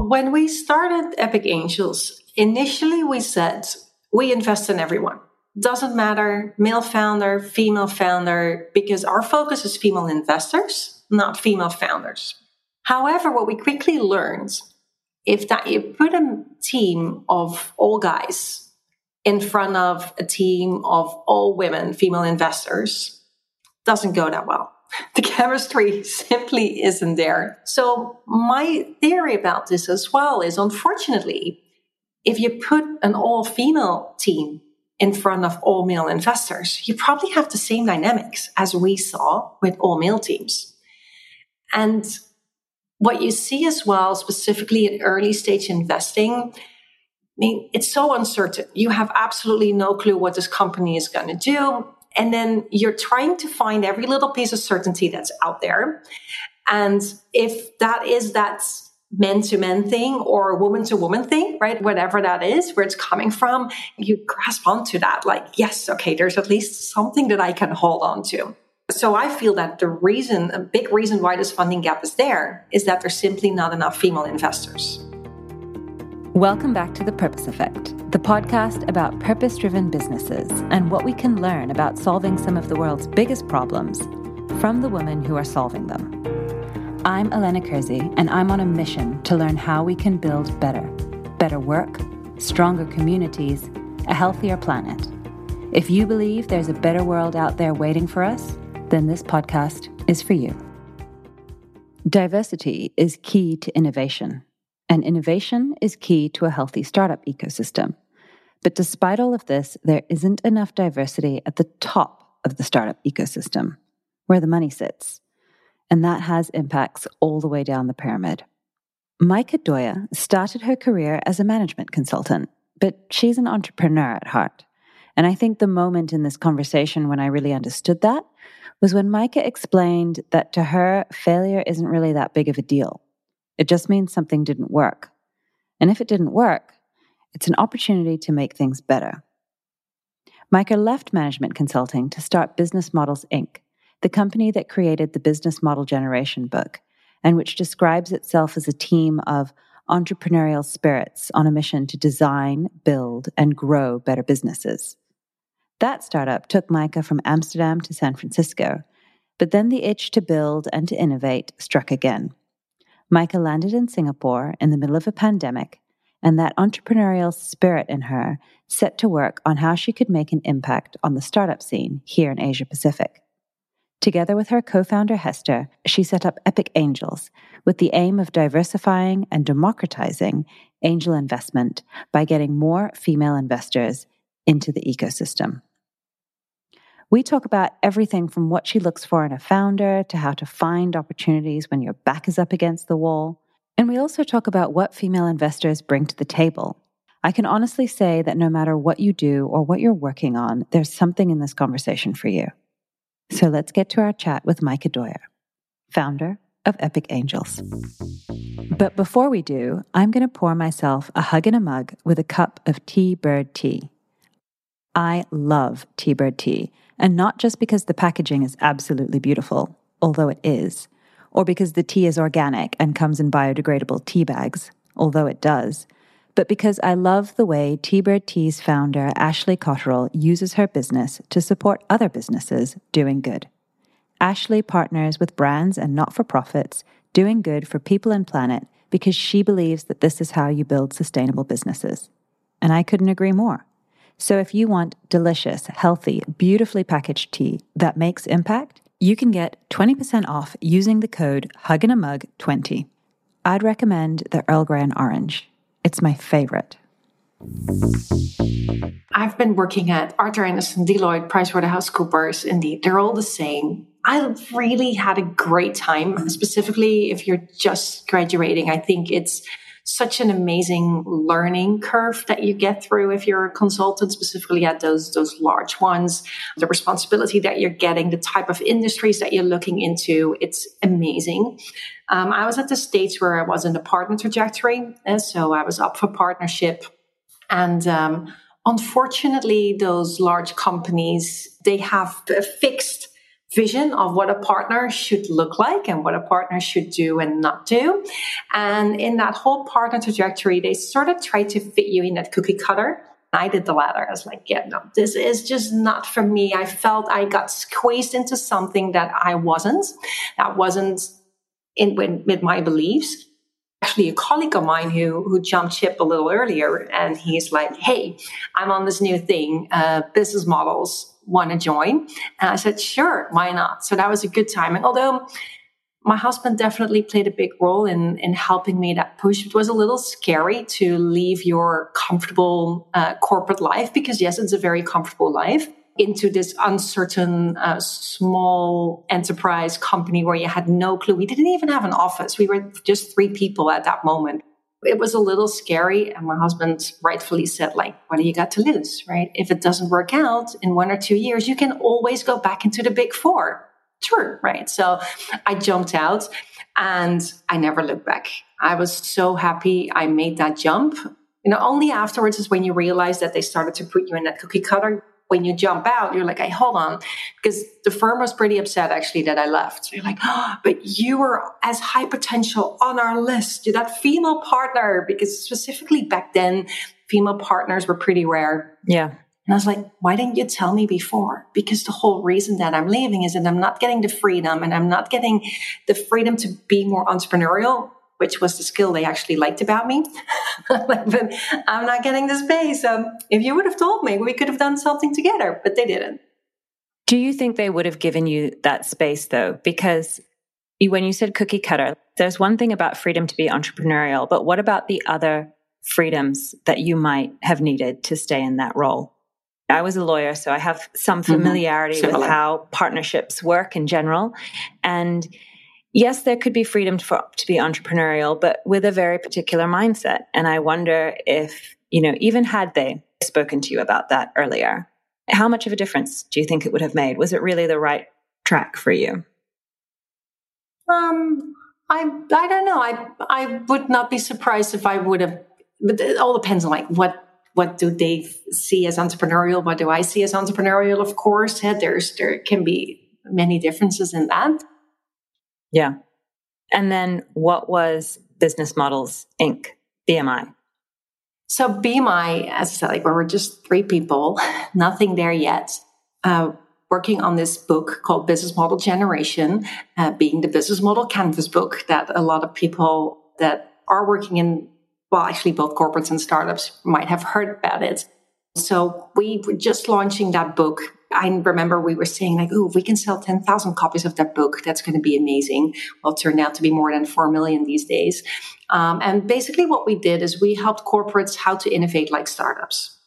When we started Epic Angels, initially we said, we invest in everyone. Doesn't matter, male founder, female founder, because our focus is female investors, not female founders. However, what we quickly learned, you put a team of all guys in front of a team of all women, female investors, doesn't go that well. The chemistry simply isn't there. So my theory about this as well is, unfortunately, if you put an all-female team in front of all male investors, you probably have the same dynamics as we saw with all male teams. And what you see as well, specifically in early stage investing, I mean, it's so uncertain. You have absolutely no clue what this company is going to do. And then you're trying to find every little piece of certainty that's out there. And if that is that man-to-man thing or woman-to-woman thing, right, whatever that is, where it's coming from, you grasp onto that. Like, yes, okay, there's at least something that I can hold on to. So I feel that a big reason why this funding gap is there is that there's simply not enough female investors. Welcome back to The Purpose Effect, the podcast about purpose-driven businesses and what we can learn about solving some of the world's biggest problems from the women who are solving them. I'm Elena Kersey, and I'm on a mission to learn how we can build better work, stronger communities, a healthier planet. If you believe there's a better world out there waiting for us, then this podcast is for you. Diversity is key to innovation. And innovation is key to a healthy startup ecosystem. But despite all of this, there isn't enough diversity at the top of the startup ecosystem, where the money sits. And that has impacts all the way down the pyramid. Maaike Doyer started her career as a management consultant, but she's an entrepreneur at heart. And I think the moment in this conversation when I really understood that was when Maaike explained that to her, failure isn't really that big of a deal. It just means something didn't work. And if it didn't work, it's an opportunity to make things better. Maaike left management consulting to start Business Models, Inc., the company that created the Business Model Generation book, and which describes itself as a team of entrepreneurial spirits on a mission to design, build, and grow better businesses. That startup took Maaike from Amsterdam to San Francisco, but then the itch to build and to innovate struck again. Maaike landed in Singapore in the middle of a pandemic, and that entrepreneurial spirit in her set to work on how she could make an impact on the startup scene here in Asia-Pacific. Together with her co-founder Hester, she set up Epic Angels with the aim of diversifying and democratizing angel investment by getting more female investors into the ecosystem. We talk about everything from what she looks for in a founder to how to find opportunities when your back is up against the wall. And we also talk about what female investors bring to the table. I can honestly say that no matter what you do or what you're working on, there's something in this conversation for you. So let's get to our chat with Maaike Doyer, founder of Epic Angels. But before we do, I'm going to pour myself a hug in a mug with a cup of Tea Bird Tea. I love Tea Bird Tea, and not just because the packaging is absolutely beautiful, although it is, or because the tea is organic and comes in biodegradable tea bags, although it does, but because I love the way Tea Bird Tea's founder, Ashley Cotterell, uses her business to support other businesses doing good. Ashley partners with brands and not-for-profits doing good for people and planet because she believes that this is how you build sustainable businesses. And I couldn't agree more. So if you want delicious, healthy, beautifully packaged tea that makes impact, you can get 20% off using the code HUGINAMUG20. I'd recommend the Earl Grey and Orange. It's my favorite. I've been working at Arthur Andersen, Deloitte, PricewaterhouseCoopers. Indeed, they're all the same. I really had a great time, specifically if you're just graduating. I think it's such an amazing learning curve that you get through if you're a consultant, specifically at those large ones. The responsibility that you're getting, the type of industries that you're looking into, it's amazing. I was at the stage where I was in the partner trajectory, so I was up for partnership. And unfortunately, those large companies, they have a fixed vision of what a partner should look like and what a partner should do and not do. And in that whole partner trajectory, they sort of try to fit you in that cookie cutter. I did the latter. I was like, yeah, no, this is just not for me. I felt I got squeezed into something that I wasn't. That wasn't with my beliefs. Actually, a colleague of mine who jumped ship a little earlier, and he's like, hey, I'm on this new thing, business models, want to join? And I said, sure, why not? So that was a good timing. Although my husband definitely played a big role in helping me that push. It was a little scary to leave your comfortable corporate life, because yes, it's a very comfortable life, into this uncertain small enterprise company where you had no clue. We didn't even have an office. We were just three people at that moment. It was a little scary. And my husband rightfully said, like, what do you got to lose, right? If it doesn't work out in 1 or 2 years, you can always go back into the big four. True, right? So I jumped out and I never looked back. I was so happy I made that jump. You know, only afterwards is when you realize that they started to put you in that cookie cutter. When you jump out, you're like, hey, hold on, because the firm was pretty upset, actually, that I left. You're like, oh, but you were as high potential on our list. You're that female partner, because specifically back then, female partners were pretty rare. Yeah. And I was like, why didn't you tell me before? Because the whole reason that I'm leaving is that I'm not getting the freedom, and I'm not getting the freedom to be more entrepreneurial, which was the skill they actually liked about me. But I'm not getting this pay. So if you would have told me, we could have done something together, but they didn't. Do you think they would have given you that space though? Because when you said cookie cutter, there's one thing about freedom to be entrepreneurial, but what about the other freedoms that you might have needed to stay in that role? I was a lawyer, so I have some familiarity with how partnerships work in general. And yes, there could be freedom to be entrepreneurial, but with a very particular mindset. And I wonder if, you know, even had they spoken to you about that earlier, how much of a difference do you think it would have made? Was it really the right track for you? I don't know. I would not be surprised if I would have, but it all depends on like what do they see as entrepreneurial? What do I see as entrepreneurial? Of course, there can be many differences in that. Yeah. And then what was Business Models, Inc., BMI? So BMI, as I said, like, we were just three people, nothing there yet, working on this book called Business Model Generation, being the business model canvas book that a lot of people that are working in, well, actually both corporates and startups might have heard about it. So we were just launching that book. I remember we were saying like, oh, if we can sell 10,000 copies of that book, that's going to be amazing. Well, it turned out to be more than 4 million these days. And basically what we did is we helped corporates how to innovate like startups.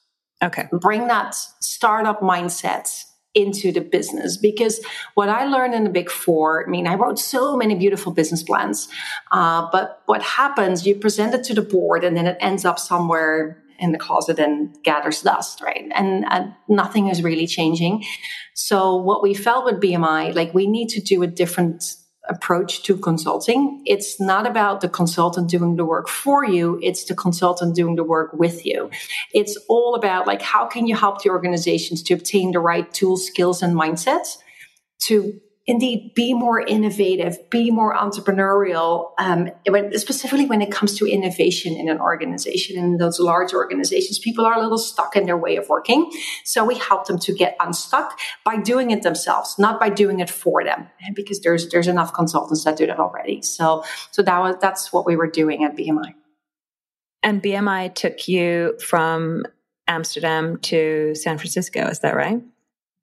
Okay. Bring that startup mindset into the business, because what I learned in the big four, I mean, I wrote so many beautiful business plans, but what happens, you present it to the board and then it ends up somewhere in the closet and gathers dust, right? And nothing is really changing. So what we felt with BMI, like we need to do a different approach to consulting. It's not about the consultant doing the work for you. It's the consultant doing the work with you. It's all about like, how can you help the organizations to obtain the right tools, skills, and mindsets to indeed be more innovative, be more entrepreneurial, specifically when it comes to innovation in an organization. In those large organizations, people are a little stuck in their way of working. So we help them to get unstuck by doing it themselves, not by doing it for them, because there's enough consultants that do that already. So that's what we were doing at BMI. And BMI took you from Amsterdam to San Francisco, is that right?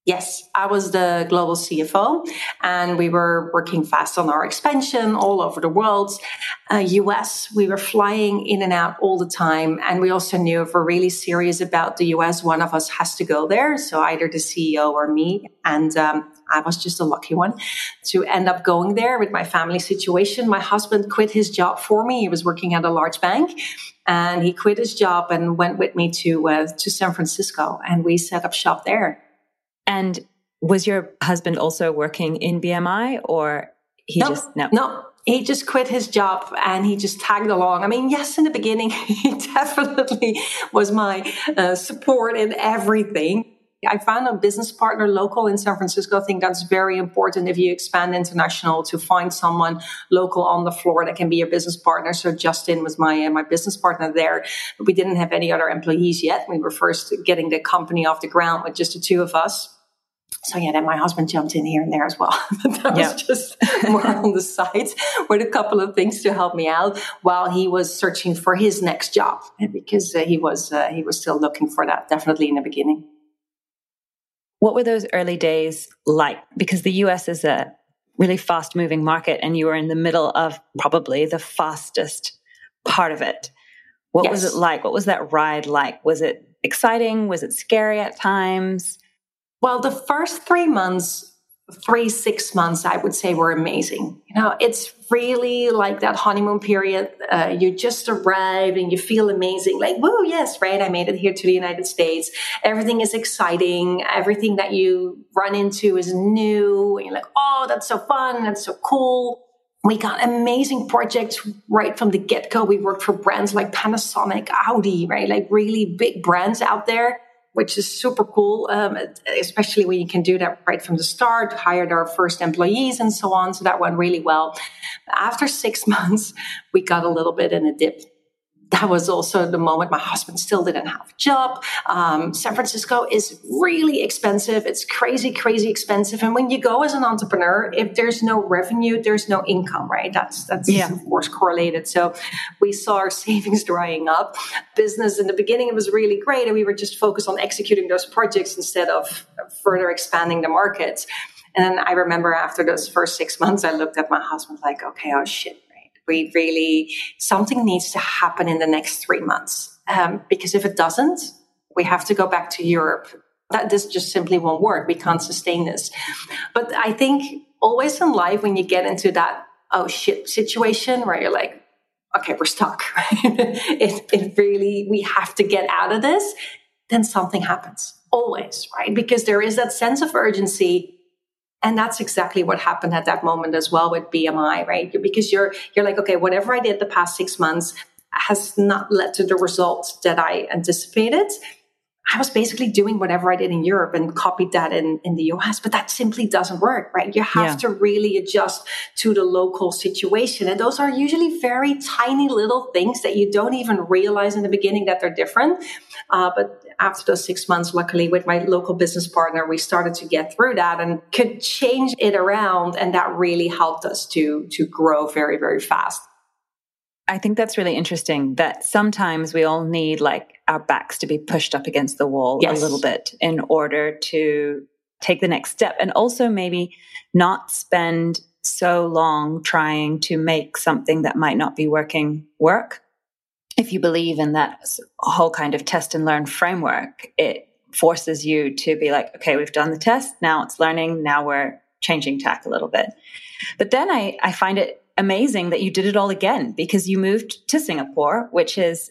Yes, I was the global CFO, and we were working fast on our expansion all over the world. US, we were flying in and out all the time. And we also knew if we're really serious about the US, one of us has to go there. So either the CEO or me. And I was just a lucky one to end up going there with my family situation. My husband quit his job for me. He was working at a large bank. And he quit his job and went with me to San Francisco. And we set up shop there. And was your husband also working in BMI, or he No, he just quit his job and he just tagged along. I mean, yes, in the beginning, he definitely was my support in everything. I found a business partner local in San Francisco. I think that's very important if you expand international, to find someone local on the floor that can be your business partner. So Justin was my business partner there. But we didn't have any other employees yet. We were first getting the company off the ground with just the two of us. So yeah, then my husband jumped in here and there as well. But that was just more on the side with a couple of things to help me out while he was searching for his next job, because he was still looking for that, definitely in the beginning. What were those early days like? Because the US is a really fast-moving market and you were in the middle of probably the fastest part of it. What was it like? What was that ride like? Was it exciting? Was it scary at times? Well, the first 3 months, 6 months, I would say were amazing. You know, it's really like that honeymoon period. You just arrive and you feel amazing. Like, whoa, yes, right. I made it here to the United States. Everything is exciting. Everything that you run into is new. And you're like, oh, that's so fun. That's so cool. We got amazing projects right from the get-go. We worked for brands like Panasonic, Audi, right? Like really big brands out there, which is super cool, especially when you can do that right from the start, hired our first employees and so on. So that went really well. After 6 months, we got a little bit in a dip. That was also the moment my husband still didn't have a job. San Francisco is really expensive. It's crazy, crazy expensive. And when you go as an entrepreneur, if there's no revenue, there's no income, right? That's of course correlated. So we saw our savings drying up. Business in the beginning, it was really great. And we were just focused on executing those projects instead of further expanding the markets. And I remember after those first 6 months, I looked at my husband like, okay, oh shit. We really, something needs to happen in the next 3 months. Because if it doesn't, we have to go back to Europe. This just simply won't work. We can't sustain this. But I think always in life, when you get into that, oh shit situation where you're like, okay, we're stuck. It really, we have to get out of this. Then something happens always, right? Because there is that sense of urgency. And that's exactly what happened at that moment as well with BMI, right? Because you're like, okay, whatever I did the past 6 months has not led to the results that I anticipated. I was basically doing whatever I did in Europe and copied that in the US, but that simply doesn't work, right? You have to really adjust to the local situation. And those are usually very tiny little things that you don't even realize in the beginning that they're different. But after those 6 months, luckily with my local business partner, we started to get through that and could change it around. And that really helped us to grow very, very fast. I think that's really interesting that sometimes we all need like our backs to be pushed up against the wall a little bit in order to take the next step, and also maybe not spend so long trying to make something that might not be working work. If you believe in that whole kind of test and learn framework, it forces you to be like, okay, we've done the test. Now it's learning. Now we're changing tack a little bit. But then I find it amazing that you did it all again, because you moved to Singapore, which is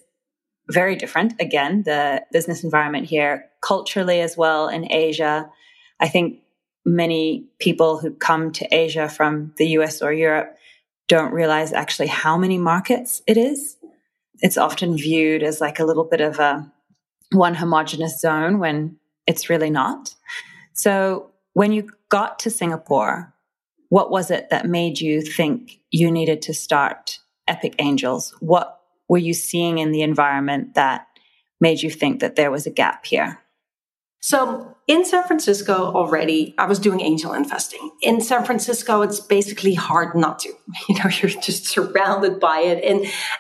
very different. Again, the business environment here, culturally as well in Asia. I think many people who come to Asia from the US or Europe don't realize actually how many markets it is. It's often viewed as like a little bit of a one homogenous zone when it's really not. So when you got to Singapore, what was it that made you think you needed to start Epic Angels? What were you seeing in the environment that made you think that there was a gap here? So in San Francisco already, I was doing angel investing. In San Francisco, it's basically hard not to. You know, you're just surrounded by it.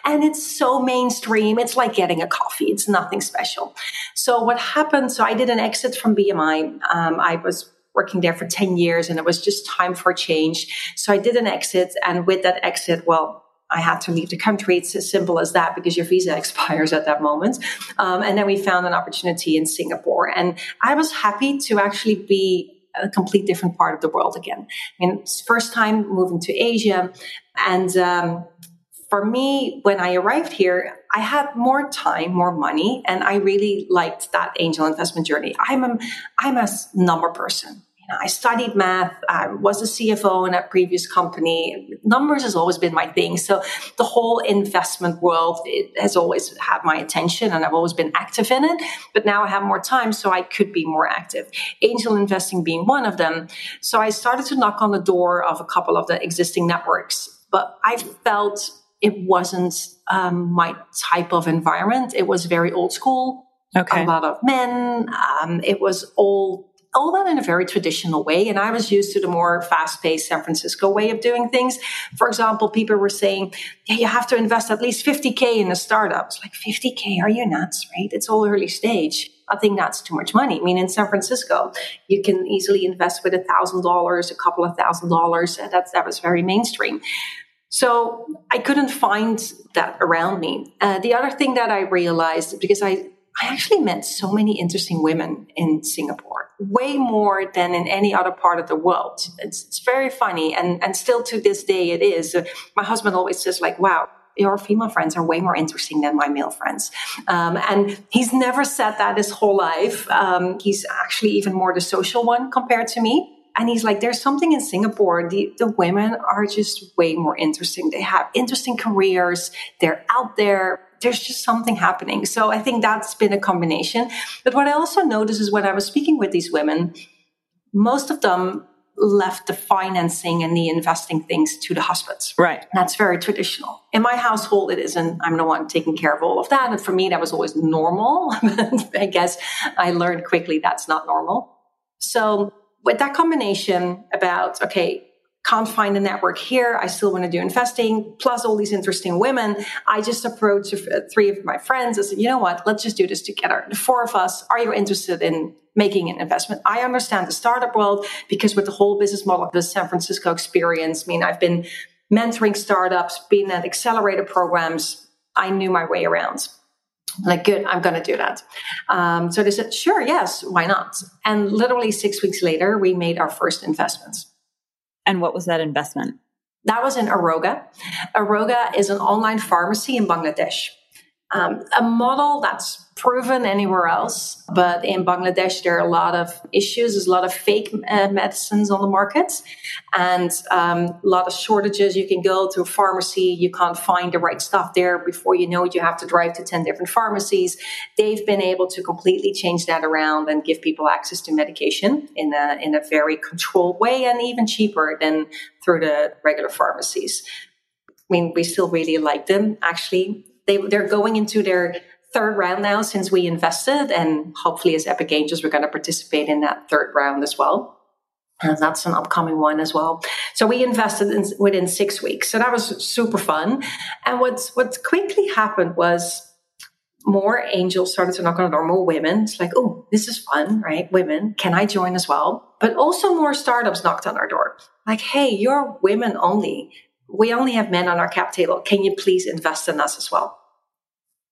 And it's so mainstream. It's like getting a coffee. It's nothing special. So what happened, so I did an exit from BMI. I was working there for 10 years and it was just time for change. So I did an exit, and with that exit, well, I had to leave the country. It's as simple as that, because your visa expires at that moment. And then we found an opportunity in Singapore. And I was happy to actually be a complete different part of the world again. I mean, first time moving to Asia. And for me, when I arrived here, I had more time, more money, and I really liked that angel investment journey. I'm a number person. I studied math. I was a CFO in a previous company. Numbers has always been my thing. So the whole investment world, it has always had my attention and I've always been active in it. But now I have more time, so I could be more active. Angel investing being one of them. So I started to knock on the door of a couple of the existing networks, but I felt it wasn't my type of environment. It was very old school. Okay. A lot of men. It was all that in a very traditional way. And I was used to the more fast-paced San Francisco way of doing things. For example, people were saying, yeah, you have to invest at least $50,000 in a startup. It's like, $50,000? Are you nuts, right? It's all early stage. I think that's too much money. I mean, in San Francisco, you can easily invest with $1,000, a couple of $1,000. That was very mainstream. So I couldn't find that around me. The other thing that I realized, because I actually met so many interesting women in Singapore, way more than in any other part of the world. It's very funny. And still to this day, it is. My husband always says like, wow, your female friends are way more interesting than my male friends. And he's never said that his whole life. He's actually even more the social one compared to me. And he's like, there's something in Singapore. The women are just way more interesting. They have interesting careers. They're out there. There's just something happening. So I think that's been a combination. But what I also noticed is when I was speaking with these women, most of them left the financing and the investing things to the husbands. Right. And that's very traditional. In my household, it isn't. I'm the one taking care of all of that. And for me, that was always normal. I guess I learned quickly that's not normal. So with that combination about, okay, can't find a network here, I still want to do investing, plus all these interesting women, I just approached three of my friends. I said, you know what, let's just do this together. The four of us, are you interested in making an investment? I understand the startup world because with the whole business model of the San Francisco experience, I mean, I've been mentoring startups, been at accelerator programs. I knew my way around. Like, good, I'm going to do that. So they said, sure, yes, why not? And literally 6 weeks later, we made our first investments. And what was that investment? That was in Aroga. Aroga is an online pharmacy in Bangladesh. A model that's proven anywhere else, but in Bangladesh, there are a lot of issues. There's a lot of fake medicines on the market and a lot of shortages. You can go to a pharmacy, you can't find the right stuff there. Before you know it, you have to drive to 10 different pharmacies. They've been able to completely change that around and give people access to medication in a very controlled way and even cheaper than through the regular pharmacies. I mean, we still really like them, actually. They're going into their third round now since we invested, and hopefully as Epic Angels, we're going to participate in that third round as well. And that's an upcoming one as well. So we invested within 6 weeks. So that was super fun. And what quickly happened was more angels started to knock on the door, more women. It's like, oh, this is fun, right? Women, can I join as well? But also more startups knocked on our door. Like, hey, you're women only. We only have men on our cap table. Can you please invest in us as well?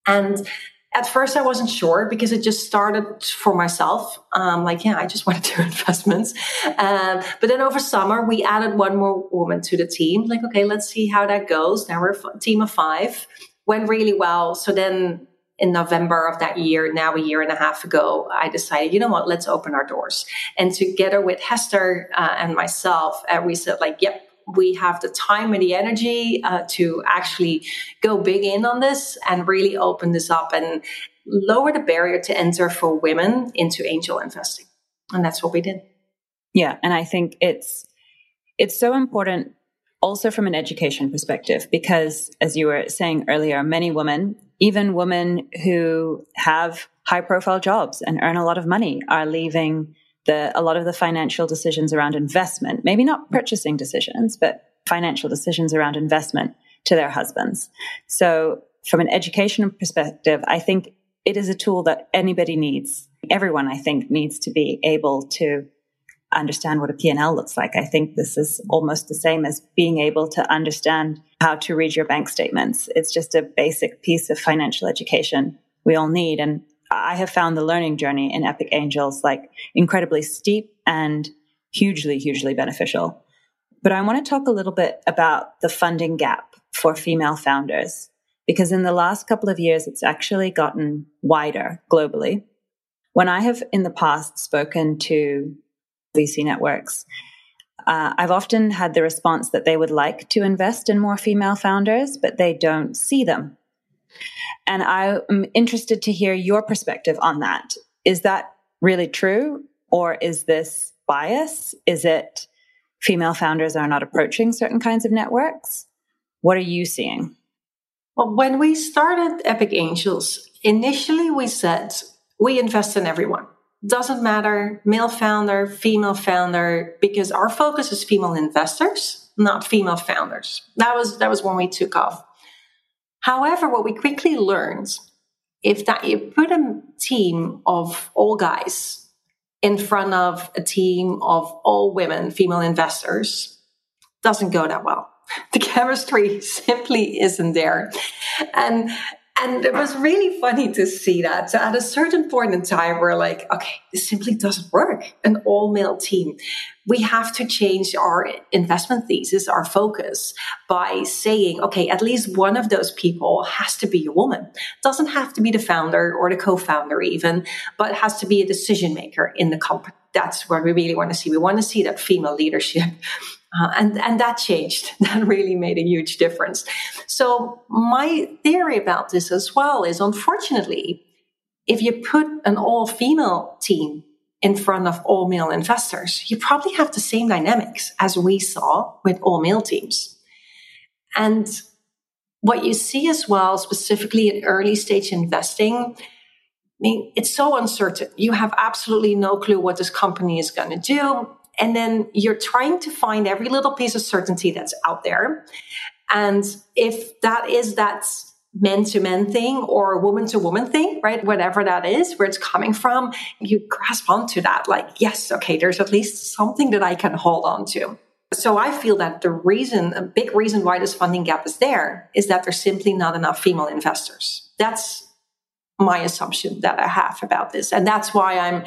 And at first I wasn't sure because it just started for myself. I just want to do investments. But then over summer, we added one more woman to the team. Like, okay, let's see how that goes. Now we're a team of 5. Went really well. So then in November of that year, now a year and a half ago, I decided, you know what, let's open our doors. And together with Hester and myself, we said like, yep, we have the time and the energy to actually go big in on this and really open this up and lower the barrier to enter for women into angel investing. And that's what we did. Yeah. And I think it's so important also from an education perspective, because as you were saying earlier, many women, even women who have high profile jobs and earn a lot of money, are leaving a lot of the financial decisions around investment, maybe not purchasing decisions, but financial decisions around investment to their husbands. So from an educational perspective, I think it is a tool that anybody needs. Everyone, I think, needs to be able to understand what a P&L looks like. I think this is almost the same as being able to understand how to read your bank statements. It's just a basic piece of financial education we all need. And I have found the learning journey in Epic Angels like incredibly steep and hugely, hugely beneficial. But I want to talk a little bit about the funding gap for female founders, because in the last couple of years, it's actually gotten wider globally. When I have in the past spoken to VC networks. I've often had the response that they would like to invest in more female founders, but they don't see them. And I'm interested to hear your perspective on that. Is that really true? Or is this bias? Is it female founders are not approaching certain kinds of networks? What are you seeing? Well, when we started Epic Angels, initially we said, we invest in everyone. Doesn't matter, male founder, female founder, because our focus is female investors, not female founders. That was when we took off. However, what we quickly learned, you put a team of all guys in front of a team of all women, female investors, doesn't go that well. The chemistry simply isn't there. And it was really funny to see that. So at a certain point in time, we're like, okay, this simply doesn't work. An all-male team. We have to change our investment thesis, our focus, by saying, okay, at least one of those people has to be a woman. Doesn't have to be the founder or the co-founder even, but has to be a decision maker in the company. That's what we really want to see. We want to see that female leadership. And that changed. That really made a huge difference. So my theory about this as well is, unfortunately, if you put an all-female team in front of all male investors, you probably have the same dynamics as we saw with all male teams. And what you see as well, specifically in early stage investing, I mean, it's so uncertain. You have absolutely no clue what this company is going to do. And then you're trying to find every little piece of certainty that's out there. And if that is that man-to-man thing or woman-to-woman thing, right, whatever that is, where it's coming from, you grasp onto that like, yes, okay, there's at least something that I can hold on to. So I feel that a big reason why this funding gap is there is that there's simply not enough female investors. That's my assumption that I have about this. And that's why I'm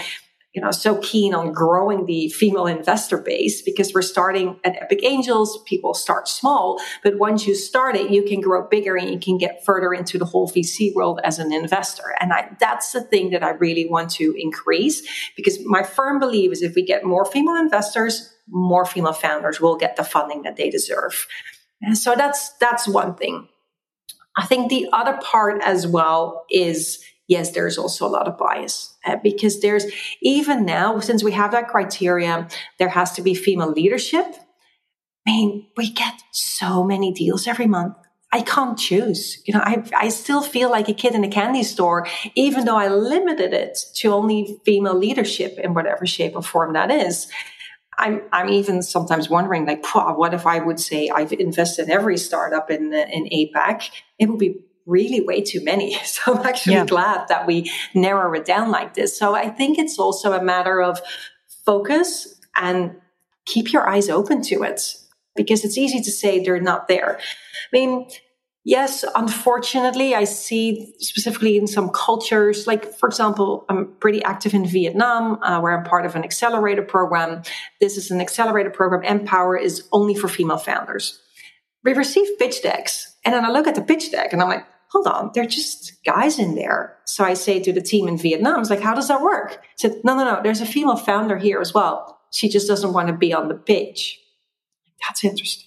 so keen on growing the female investor base, because we're starting at Epic Angels. People start small, but once you start it, you can grow bigger and you can get further into the whole VC world as an investor. And that's the thing that I really want to increase, because my firm belief is if we get more female investors, more female founders will get the funding that they deserve. And so that's one thing. I think the other part as well is, yes, there's also a lot of bias because there's, even now, since we have that criteria, there has to be female leadership. I mean, we get so many deals every month. I can't choose. I still feel like a kid in a candy store, even though I limited it to only female leadership in whatever shape or form that is. I'm even sometimes wondering, like, what if I would say I've invested in every startup in APAC? It would be really way too many. So I'm actually glad that we narrow it down like this. So I think it's also a matter of focus and keep your eyes open to it, because it's easy to say they're not there. I mean, yes, unfortunately, I see specifically in some cultures, like, for example, I'm pretty active in Vietnam, where I'm part of an accelerator program. This is an accelerator program. Empower is only for female founders. We receive pitch decks. And then I look at the pitch deck and I'm like, hold on, they're just guys in there. So I say to the team in Vietnam, I was like, how does that work? I said, no, there's a female founder here as well. She just doesn't want to be on the pitch. That's interesting.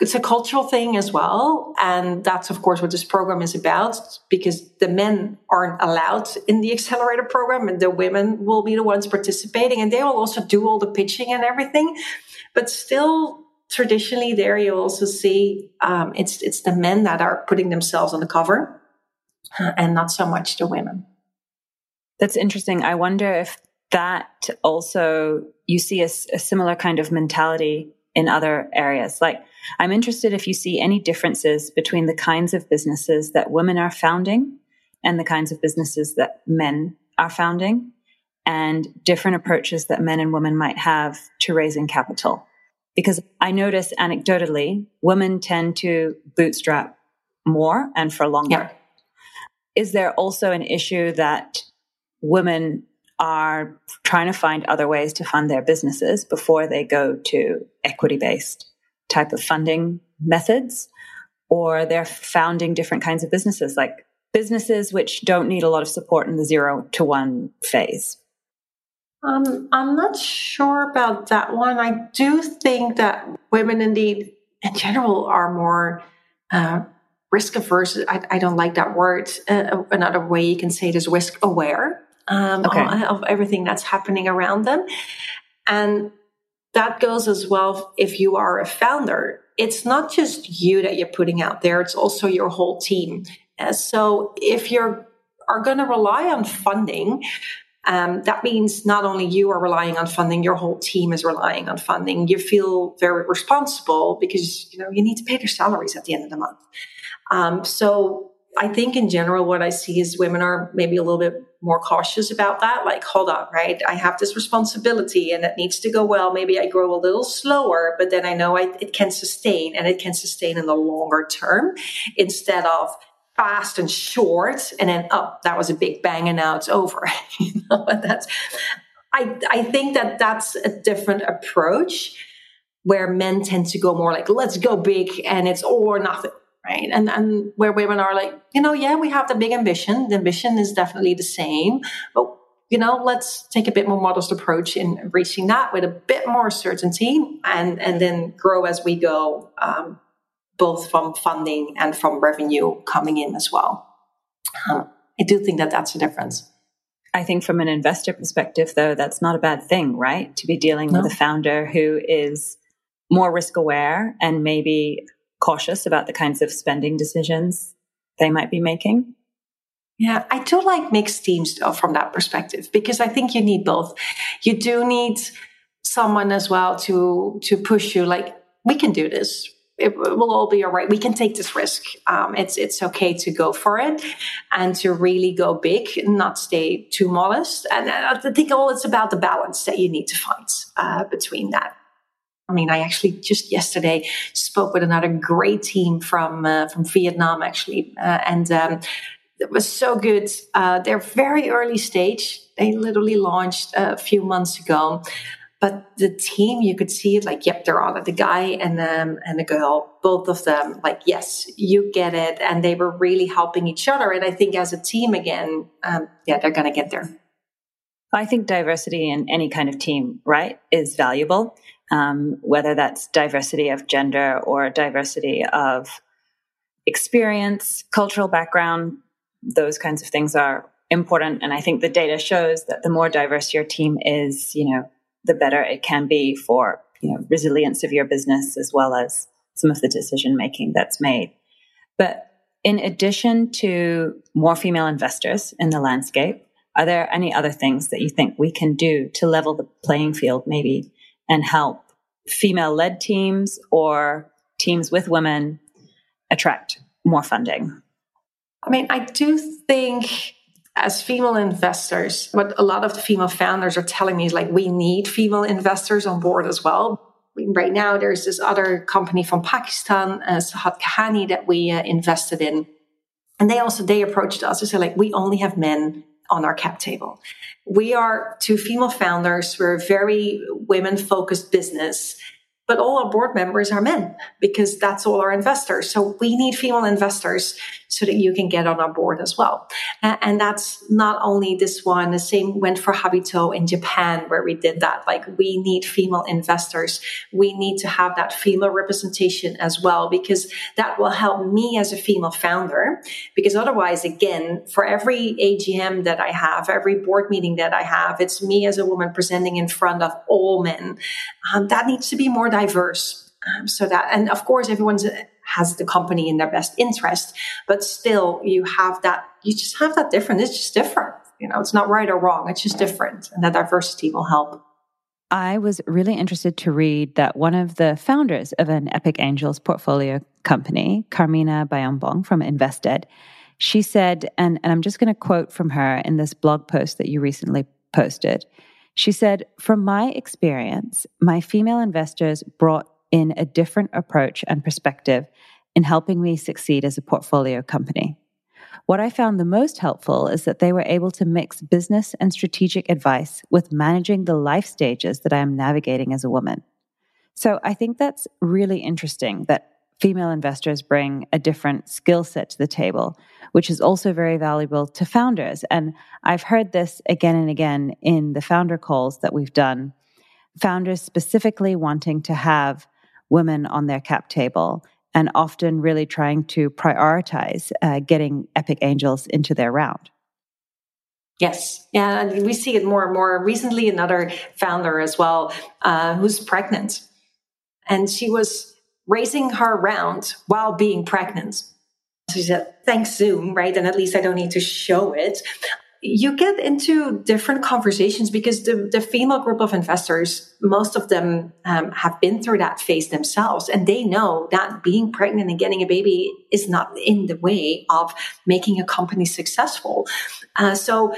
It's a cultural thing as well. And that's, of course, what this program is about, because the men aren't allowed in the accelerator program and the women will be the ones participating. And they will also do all the pitching and everything. But still, traditionally, there you also see it's the men that are putting themselves on the cover and not so much the women. That's interesting. I wonder if that also, you see a similar kind of mentality in other areas. Like, I'm interested if you see any differences between the kinds of businesses that women are founding and the kinds of businesses that men are founding, and different approaches that men and women might have to raising capital. Because I notice anecdotally, women tend to bootstrap more and for longer. Yeah. Is there also an issue that women are trying to find other ways to fund their businesses before they go to equity-based type of funding methods? Or they're founding different kinds of businesses, like businesses which don't need a lot of support in the 0 to 1 phase? I'm not sure about that one. I do think that women indeed in general are more risk averse. I don't like that word. Another way you can say it is risk aware of everything that's happening around them. And that goes as well if you are a founder. It's not just you that you're putting out there. It's also your whole team. So if you are going to rely on funding, that means not only you are relying on funding, your whole team is relying on funding. You feel very responsible because, you need to pay their salaries at the end of the month. So I think in general, what I see is women are maybe a little bit more cautious about that. Like, hold on, right? I have this responsibility and it needs to go well. Maybe I grow a little slower, but then I know it can sustain, and it can sustain in the longer term instead of fast and short, and then that was a big bang, and now it's over. But I think that's a different approach where men tend to go more like, let's go big, and it's all or nothing, right? And where women are like, we have the big ambition. The ambition is definitely the same, but let's take a bit more modest approach in reaching that with a bit more certainty, and then grow as we go. Both from funding and from revenue coming in as well. I do think that that's a difference. I think from an investor perspective, though, that's not a bad thing, right? To be dealing with a founder who is more risk aware and maybe cautious about the kinds of spending decisions they might be making. Yeah, I do like mixed teams from that perspective, because I think you need both. You do need someone as well to push you, like, we can do this. It will all be all right. We can take this risk. It's okay to go for it and to really go big, not stay too modest. And I think it's about the balance that you need to find between that. I mean, I actually just yesterday spoke with another great team from Vietnam, actually. And it was so good. They're very early stage. They literally launched a few months ago. But the team, you could see it, like, yep, they're on it. The guy and the girl, both of them, like, yes, you get it. And they were really helping each other. And I think as a team, again, they're going to get there. I think diversity in any kind of team, right, is valuable, whether that's diversity of gender or diversity of experience, cultural background. Those kinds of things are important. And I think the data shows that the more diverse your team is, the better it can be for resilience of your business, as well as some of the decision-making that's made. But in addition to more female investors in the landscape, are there any other things that you think we can do to level the playing field maybe and help female-led teams or teams with women attract more funding? I mean, I do think, as female investors, what a lot of the female founders are telling me is, like, we need female investors on board as well. Right now, there's this other company from Pakistan, Sehat Kahani, that we invested in. And they approached us and said, like, we only have men on our cap table. We are two female founders. We're a very women-focused business. But all our board members are men, because that's all our investors. So we need female investors so that you can get on our board as well. And that's not only this one. The same went for Habito in Japan, where we did that. Like, we need female investors. We need to have that female representation as well, because that will help me as a female founder. Because otherwise, again, for every AGM that I have, every board meeting that I have, it's me as a woman presenting in front of all men. That needs to be more diverse, so that, and of course, everyone has the company in their best interest, but still, you just have that different. It's just different. It's not right or wrong. It's just different, and that diversity will help. I was really interested to read that one of the founders of an Epic Angels portfolio company, Carmina Bayombong from Invested, she said, and I'm just going to quote from her in this blog post that you recently posted. She said, from my experience, my female investors brought in a different approach and perspective in helping me succeed as a portfolio company. What I found the most helpful is that they were able to mix business and strategic advice with managing the life stages that I am navigating as a woman. So I think that's really interesting that female investors bring a different skill set to the table, which is also very valuable to founders. And I've heard this again and again in the founder calls that we've done, founders specifically wanting to have women on their cap table and often really trying to prioritize getting Epic Angels into their round. Yes. Yeah, and we see it more and more. Recently, another founder as well who's pregnant. And she was raising her round while being pregnant. So she said, thanks Zoom, right? And at least I don't need to show it. You get into different conversations because the female group of investors, most of them have been through that phase themselves. And they know that being pregnant and getting a baby is not in the way of making a company successful. So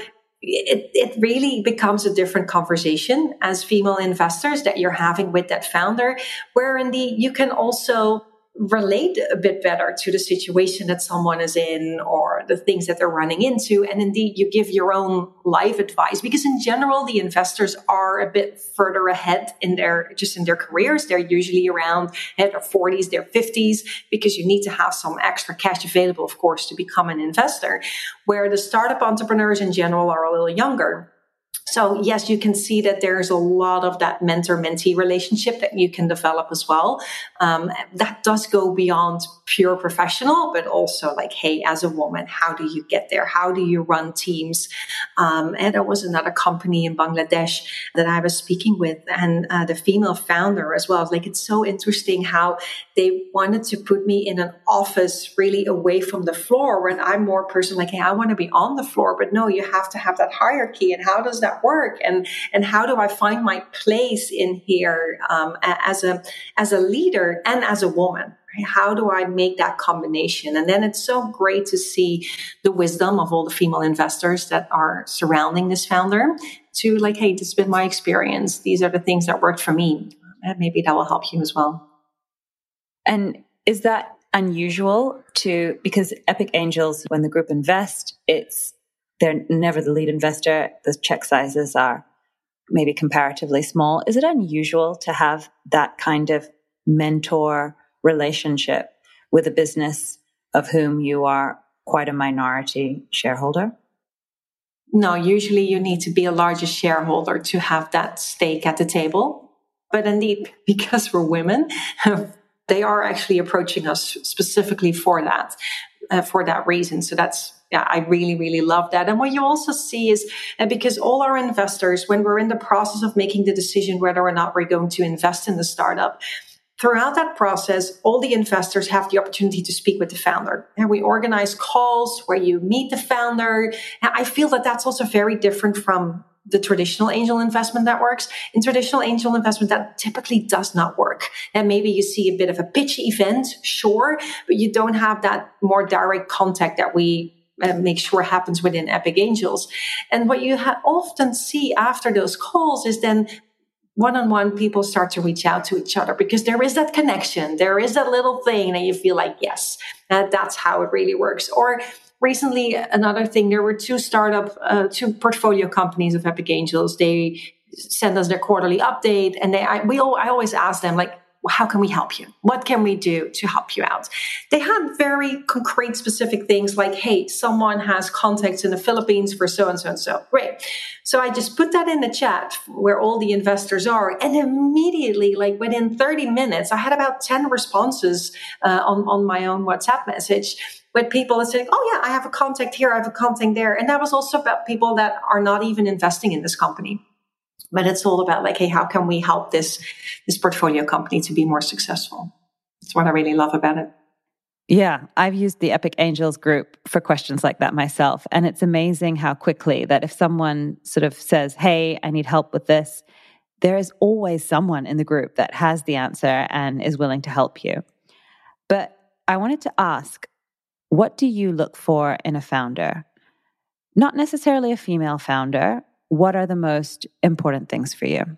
it really becomes a different conversation as female investors that you're having with that founder, where indeed you can also relate a bit better to the situation that someone is in or the things that they're running into. And indeed, you give your own life advice because in general, the investors are a bit further ahead in their careers. They're usually around their 40s, their 50s, because you need to have some extra cash available, of course, to become an investor, where the startup entrepreneurs in general are a little younger. So yes, you can see that there's a lot of that mentor-mentee relationship that you can develop as well. That does go beyond pure professional, but also like, hey, as a woman, how do you get there? How do you run teams? And there was another company in Bangladesh that I was speaking with, and the female founder as well. Like, it's so interesting how they wanted to put me in an office really away from the floor, when I'm more person like, hey, I want to be on the floor. But no, you have to have that hierarchy, and how does that work, and how do I find my place in here as a leader and as a woman? How do I make that combination? And then it's so great to see the wisdom of all the female investors that are surrounding this founder to like, hey, this has been my experience. These are the things that worked for me. And maybe that will help you as well. And is that unusual because Epic Angels, when the group invest, they're never the lead investor. The check sizes are maybe comparatively small. Is it unusual to have that kind of mentor relationship with a business of whom you are quite a minority shareholder? No, usually you need to be a larger shareholder to have that stake at the table. But indeed, because we're women, they are actually approaching us specifically for that reason. So that's, yeah, I really, really love that. And what you also see is because all our investors, when we're in the process of making the decision whether or not we're going to invest in the startup, throughout that process, all the investors have the opportunity to speak with the founder. And we organize calls where you meet the founder. And I feel that that's also very different from the traditional angel investment networks. In traditional angel investment, that typically does not work. And maybe you see a bit of a pitch event, sure, but you don't have that more direct contact that we make sure happens within Epic Angels. And what you often see after those calls is then one-on-one people start to reach out to each other because there is that connection. There is that little thing and you feel like, yes, that's how it really works. Or recently, another thing, there were two portfolio companies of Epic Angels. They send us their quarterly update and I always ask them like, how can we help you? What can we do to help you out? They had very concrete, specific things like, hey, someone has contacts in the Philippines for so and so and so. Great. So I just put that in the chat where all the investors are. And immediately, like within 30 minutes, I had about 10 responses on my own WhatsApp message with people that said, oh yeah, I have a contact here, I have a contact there. And that was also about people that are not even investing in this company. But it's all about like, hey, how can we help this portfolio company to be more successful? That's what I really love about it. Yeah, I've used the Epic Angels group for questions like that myself. And it's amazing how quickly that if someone sort of says, hey, I need help with this, there is always someone in the group that has the answer and is willing to help you. But I wanted to ask, what do you look for in a founder? Not necessarily a female founder. What are the most important things for you?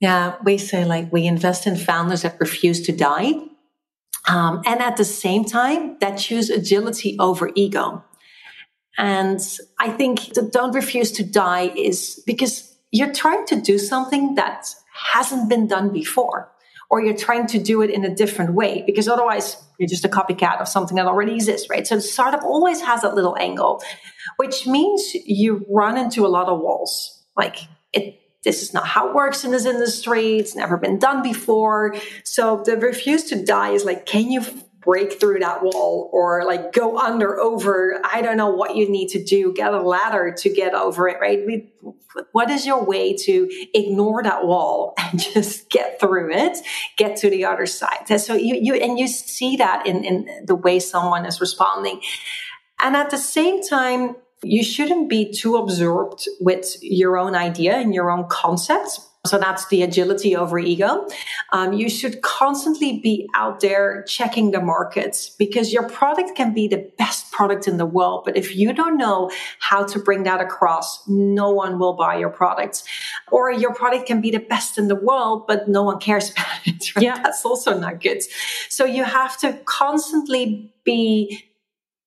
Yeah, we say like we invest in founders that refuse to die. And at the same time, that choose agility over ego. And I think the don't refuse to die is because you're trying to do something that hasn't been done before. or you're trying to do it in a different way, because otherwise you're just a copycat of something that already exists, right? So the startup always has that little angle, which means you run into a lot of walls. Like, this is not how it works in this industry. It's never been done before. So the refuse to die is like, can you break through that wall, or like go under, over, I don't know what you need to do, get a ladder to get over it, right? What is your way to ignore that wall and just get through it, get to the other side? And so you see that in the way someone is responding. And at the same time, you shouldn't be too absorbed with your own idea and your own concept. So that's the agility over ego. You should constantly be out there checking the markets, because your product can be the best product in the world, but if you don't know how to bring that across, no one will buy your product. Or your product can be the best in the world, but no one cares about it. Right? Yeah. That's also not good. So you have to constantly be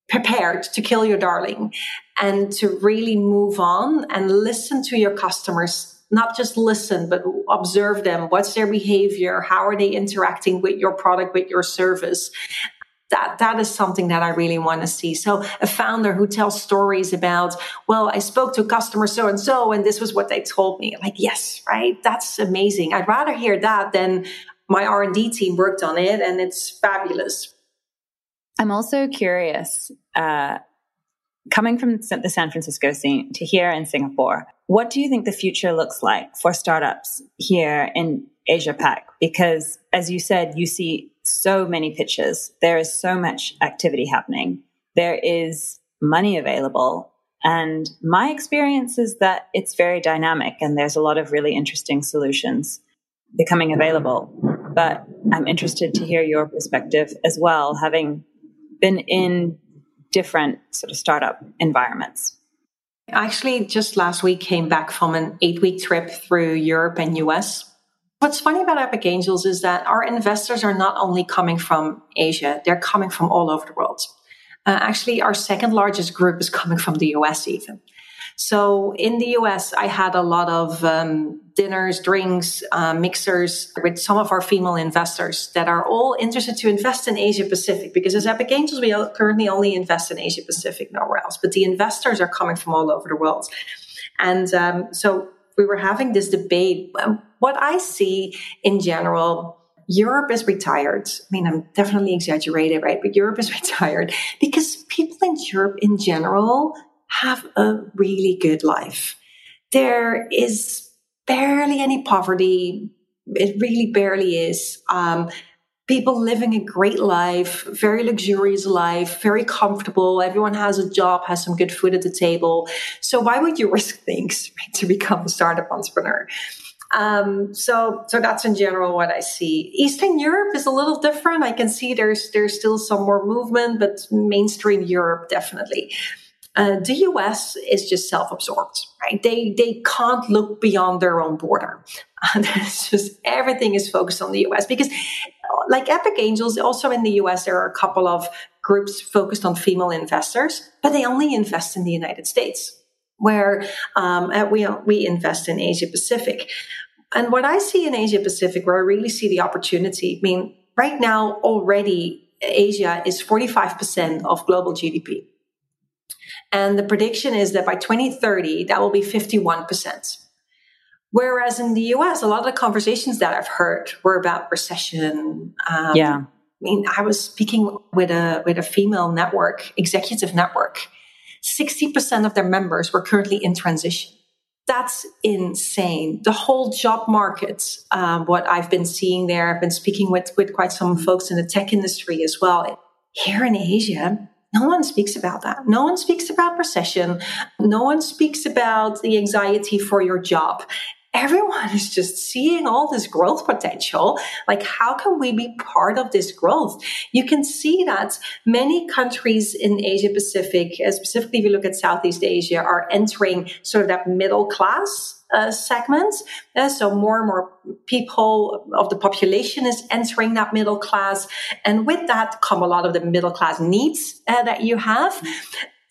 prepared to kill your darling and to really move on and listen to your customers. Not just listen, but observe them. What's their behavior? How are they interacting with your product, with your service? That is something that I really want to see. So a founder who tells stories about, well, I spoke to customer so-and-so, and this was what they told me. Like, yes, right? That's amazing. I'd rather hear that than my R&D team worked on it, and it's fabulous. I'm also curious, coming from the San Francisco scene to here in Singapore, what do you think the future looks like for startups here in Asia-Pac? Because as you said, you see so many pitches. There is so much activity happening. There is money available. And my experience is that it's very dynamic and there's a lot of really interesting solutions becoming available. But I'm interested to hear your perspective as well, having been in different sort of startup environments. I actually just last week came back from an 8-week trip through Europe and US. What's funny about Epic Angels is that our investors are not only coming from Asia, they're coming from all over the world. Actually, our second largest group is coming from the US even. So in the US, I had a lot of dinners, drinks, mixers with some of our female investors that are all interested to invest in Asia-Pacific, because as Epic Angels, we currently only invest in Asia-Pacific, nowhere else. But the investors are coming from all over the world. And so we were having this debate. What I see in general, Europe is retired. I mean, I'm definitely exaggerating, right? But Europe is retired because people in Europe in general have a really good life. There is barely any poverty. It really barely is. People living a great life, very luxurious life, very comfortable. Everyone has a job, has some good food at the table. So why would you risk things, right, to become a startup entrepreneur? So that's in general what I see. Eastern Europe is a little different. I can see there's still some more movement, but mainstream Europe definitely. The US is just self-absorbed, right? They can't look beyond their own border. And it's just, everything is focused on the US, because like Epic Angels, also in the US, there are a couple of groups focused on female investors, but they only invest in the United States, where we invest in Asia Pacific. And what I see in Asia Pacific, where I really see the opportunity, I mean, right now already Asia is 45% of global GDP. And the prediction is that by 2030, that will be 51%. Whereas in the US, a lot of the conversations that I've heard were about recession. I mean, I was speaking with a female network, executive network. 60% of their members were currently in transition. That's insane. The whole job market, what I've been seeing there, I've been speaking with quite some folks in the tech industry as well. Here in Asia, no one speaks about that. No one speaks about recession. No one speaks about the anxiety for your job. Everyone is just seeing all this growth potential. Like, how can we be part of this growth? You can see that many countries in Asia Pacific, specifically if you look at Southeast Asia, are entering sort of that middle class segments. So more and more people of the population is entering that middle class. And with that come a lot of the middle class needs that you have.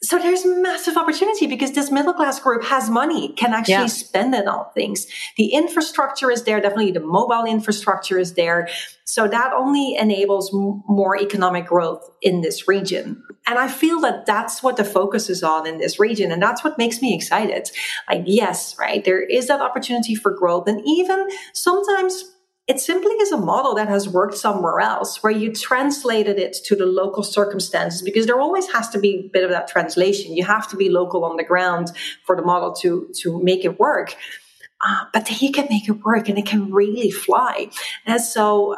So there's massive opportunity because this middle-class group has money, can actually spend it on things. The infrastructure is there. Definitely the mobile infrastructure is there. So that only enables more economic growth in this region. And I feel that that's what the focus is on in this region. And that's what makes me excited. Like, yes, right. There is that opportunity for growth. And even sometimes it simply is a model that has worked somewhere else where you translated it to the local circumstances, because there always has to be a bit of that translation. You have to be local on the ground for the model to make it work. But then you can make it work and it can really fly. And so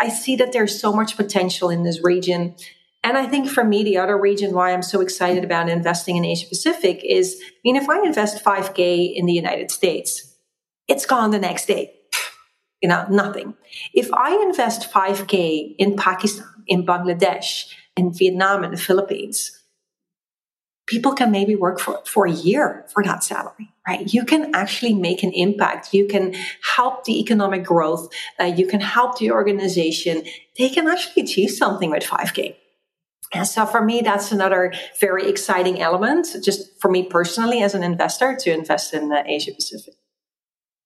I see that there's so much potential in this region. And I think for me, the other reason why I'm so excited about investing in Asia-Pacific is, I mean, if I invest $5,000 in the United States, it's gone the next day. You know, nothing. If I invest $5,000 in Pakistan, in Bangladesh, in Vietnam, and the Philippines, people can maybe work for a year for that salary, right? You can actually make an impact. You can help the economic growth. You can help the organization. They can actually achieve something with $5,000. And so for me, that's another very exciting element, just for me personally as an investor, to invest in Asia Pacific.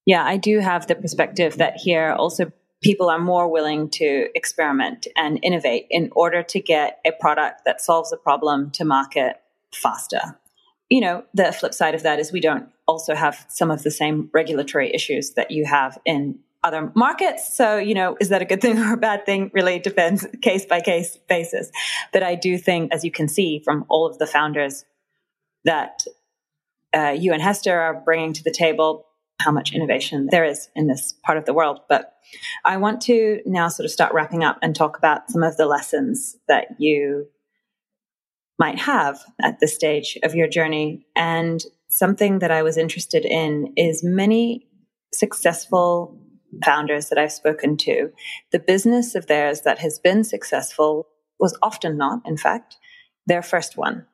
Yeah, I do have the perspective that here also people are more willing to experiment and innovate in order to get a product that solves a problem to market faster. You know, the flip side of that is we don't also have some of the same regulatory issues that you have in other markets. So, you know, is that a good thing or a bad thing? Really depends case by case basis. But I do think, as you can see from all of the founders that you and Hester are bringing to the table, how much innovation there is in this part of the world. But I want to now sort of start wrapping up and talk about some of the lessons that you might have at this stage of your journey. And something that I was interested in is many successful founders that I've spoken to, the business of theirs that has been successful was often not, in fact, their first one.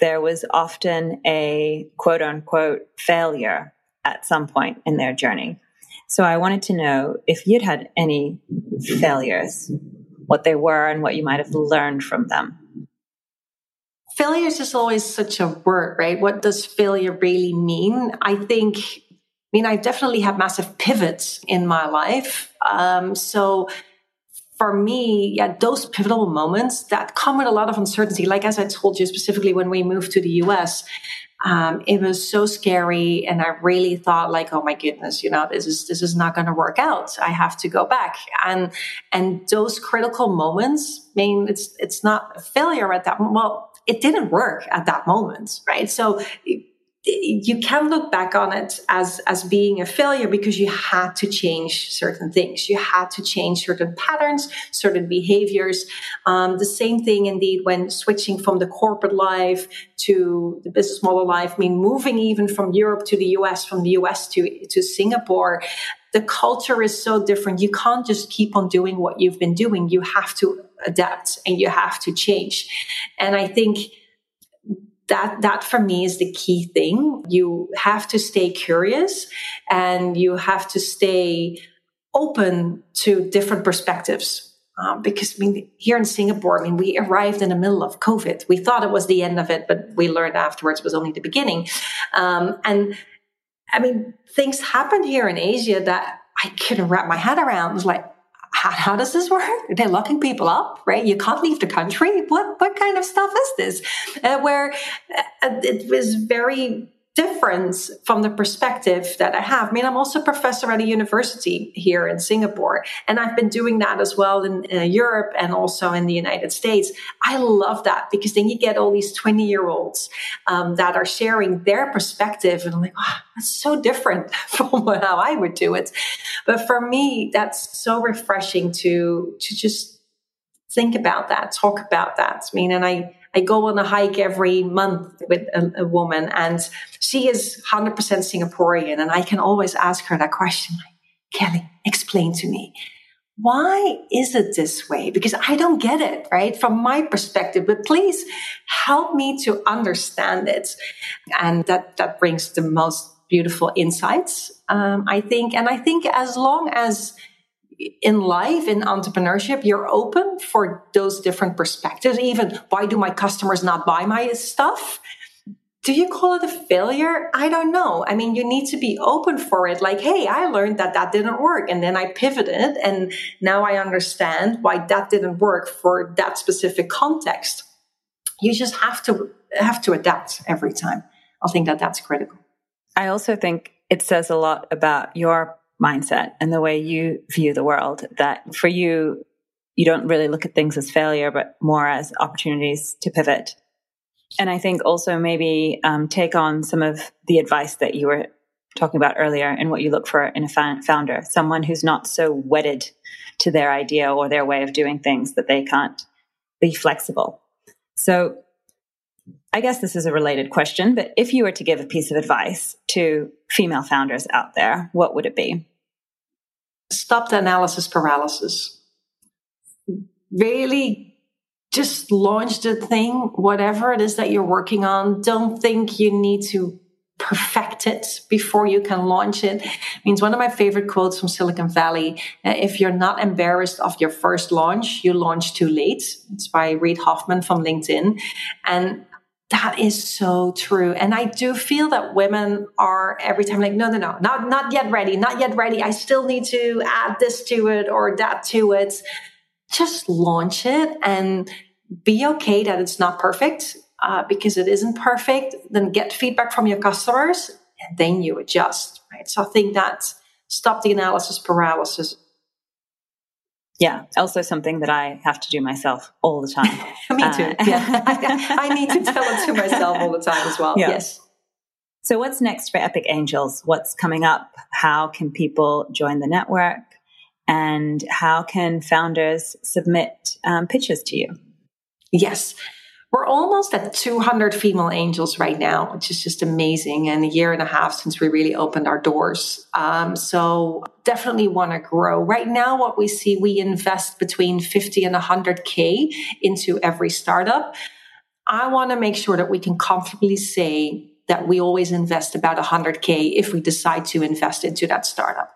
There was often a quote unquote failure at some point in their journey. So I wanted to know if you'd had any failures, what they were and what you might have learned from them. Failures is always such a word, right? What does failure really mean? I definitely had massive pivots in my life. So for me, those pivotal moments that come with a lot of uncertainty, like as I told you specifically when we moved to the US, it was so scary. And I really thought like, oh my goodness, you know, this is not going to work out. I have to go back. And those critical moments, I mean, it's not a failure at that moment. Well, it didn't work at that moment, right? So you can look back on it as being a failure because you had to change certain things. You had to change certain patterns, certain behaviors. The same thing indeed when switching from the corporate life to the business model life, I mean, moving even from Europe to the US, from the US to Singapore, the culture is so different. You can't just keep on doing what you've been doing. You have to adapt and you have to change. And I think that for me is the key thing. You have to stay curious and you have to stay open to different perspectives. Because here in Singapore, we arrived in the middle of COVID. We thought it was the end of it, but we learned afterwards it was only the beginning. Things happened here in Asia that I couldn't wrap my head around. It was like, how does this work? They're locking people up, right? You can't leave the country. What kind of stuff is this? Where it was very different from the perspective that I have. I'm also a professor at a university here in Singapore, and I've been doing that as well in Europe and also in the United States. I love that because then you get all these 20-year-olds that are sharing their perspective, and I'm like, wow, that's so different from how I would do it. But for me, that's so refreshing to just think about that, talk about that. I go on a hike every month with a woman, and she is 100% Singaporean. And I can always ask her that question, like, Kelly, explain to me, why is it this way? Because I don't get it, right, from my perspective. But please help me to understand it. And that brings the most beautiful insights, I think. And I think as long as in life, in entrepreneurship, you're open for those different perspectives. Even, why do my customers not buy my stuff? Do you call it a failure? I don't know. I mean, you need to be open for it. Like, hey, I learned that didn't work. And then I pivoted. And now I understand why that didn't work for that specific context. You just have to adapt every time. I think that's critical. I also think it says a lot about your mindset and the way you view the world, that for you, you don't really look at things as failure, but more as opportunities to pivot. And I think also maybe take on some of the advice that you were talking about earlier and what you look for in a founder, someone who's not so wedded to their idea or their way of doing things that they can't be flexible. So I guess this is a related question, but if you were to give a piece of advice to female founders out there, what would it be? Stop the analysis paralysis. Really just launch the thing, whatever it is that you're working on. Don't think you need to perfect it before you can launch it. It means one of my favorite quotes from Silicon Valley, if you're not embarrassed of your first launch, you launch too late. It's by Reid Hoffman from LinkedIn. And that is so true. And I do feel that women are every time like, no, not yet ready. I still need to add this to it or that to it. Just launch it and be okay that it's not perfect because it isn't perfect. Then get feedback from your customers and then you adjust, right? So I think that stop the analysis paralysis. Yeah, also something that I have to do myself all the time. Me too. Yeah. I need to tell it to myself all the time as well. Yeah. Yes. So what's next for Epic Angels? What's coming up? How can people join the network? And how can founders submit pitches to you? Yes. We're almost at 200 female angels right now, which is just amazing. And a year and a half since we really opened our doors. So definitely want to grow. Right now, what we see, we invest between 50 and 100K into every startup. I want to make sure that we can comfortably say that we always invest about 100K if we decide to invest into that startup.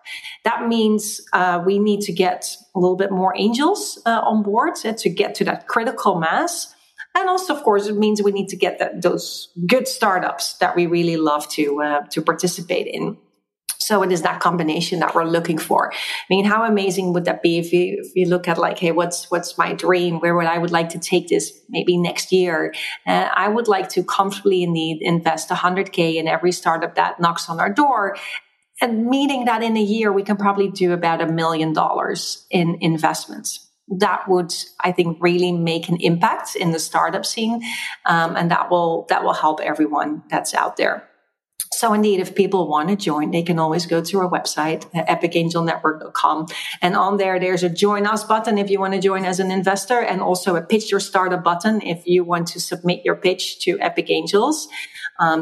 That means we need to get a little bit more angels on board to get to that critical mass. And also, of course, it means we need to get those good startups that we really love to participate in. So it is that combination that we're looking for. I mean, how amazing would that be if you look at like, hey, what's my dream? Where would I like to take this maybe next year? I would like to comfortably invest 100K in every startup that knocks on our door. And meaning that in a year, we can probably do about $1 million in investments. That would, I think, really make an impact in the startup scene. And that will help everyone that's out there. So indeed, if people want to join, they can always go to our website, epicangelnetwork.com. And on there, there's a join us button if you want to join as an investor, and also a pitch your startup button if you want to submit your pitch to Epic Angels.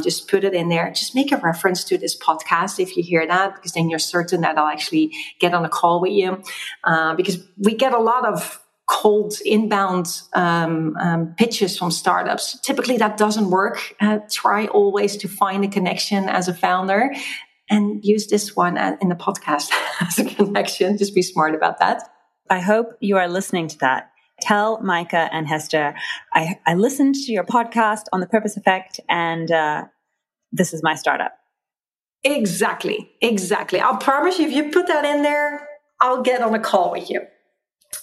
Just put it in there. Just make a reference to this podcast if you hear that, because then you're certain that I'll actually get on a call with you. Because we get a lot of cold inbound pitches from startups. Typically, that doesn't work. Try always to find a connection as a founder and use this one in the podcast as a connection. Just be smart about that. I hope you are listening to that. Tell Maaike and Hester, I listened to your podcast on The Purpose Effect, and this is my startup. Exactly. I'll promise you, if you put that in there, I'll get on a call with you.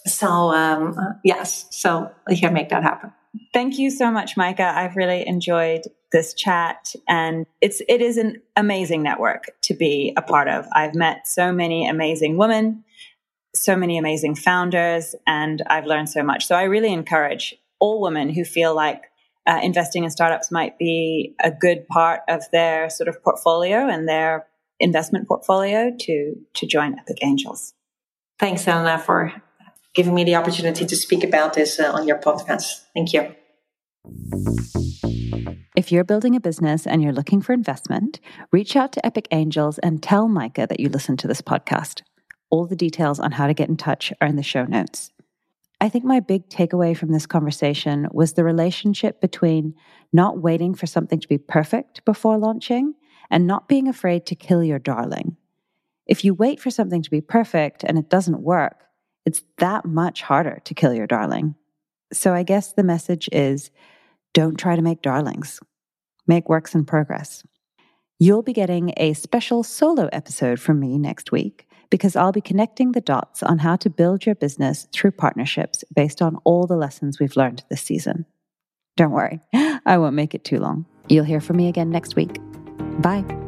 So, yes, so we can make that happen. Thank you so much, Maaike. I've really enjoyed this chat, and it is an amazing network to be a part of. I've met so many amazing women, so many amazing founders, and I've learned so much. So I really encourage all women who feel like investing in startups might be a good part of their sort of portfolio and their investment portfolio to join Epic Angels. Thanks, Elena, for giving me the opportunity to speak about this on your podcast. Thank you. If you're building a business and you're looking for investment, reach out to Epic Angels and tell Maaike that you listened to this podcast. All the details on how to get in touch are in the show notes. I think my big takeaway from this conversation was the relationship between not waiting for something to be perfect before launching and not being afraid to kill your darling. If you wait for something to be perfect and it doesn't work, it's that much harder to kill your darling. So I guess the message is, don't try to make darlings. Make works in progress. You'll be getting a special solo episode from me next week because I'll be connecting the dots on how to build your business through partnerships based on all the lessons we've learned this season. Don't worry, I won't make it too long. You'll hear from me again next week. Bye.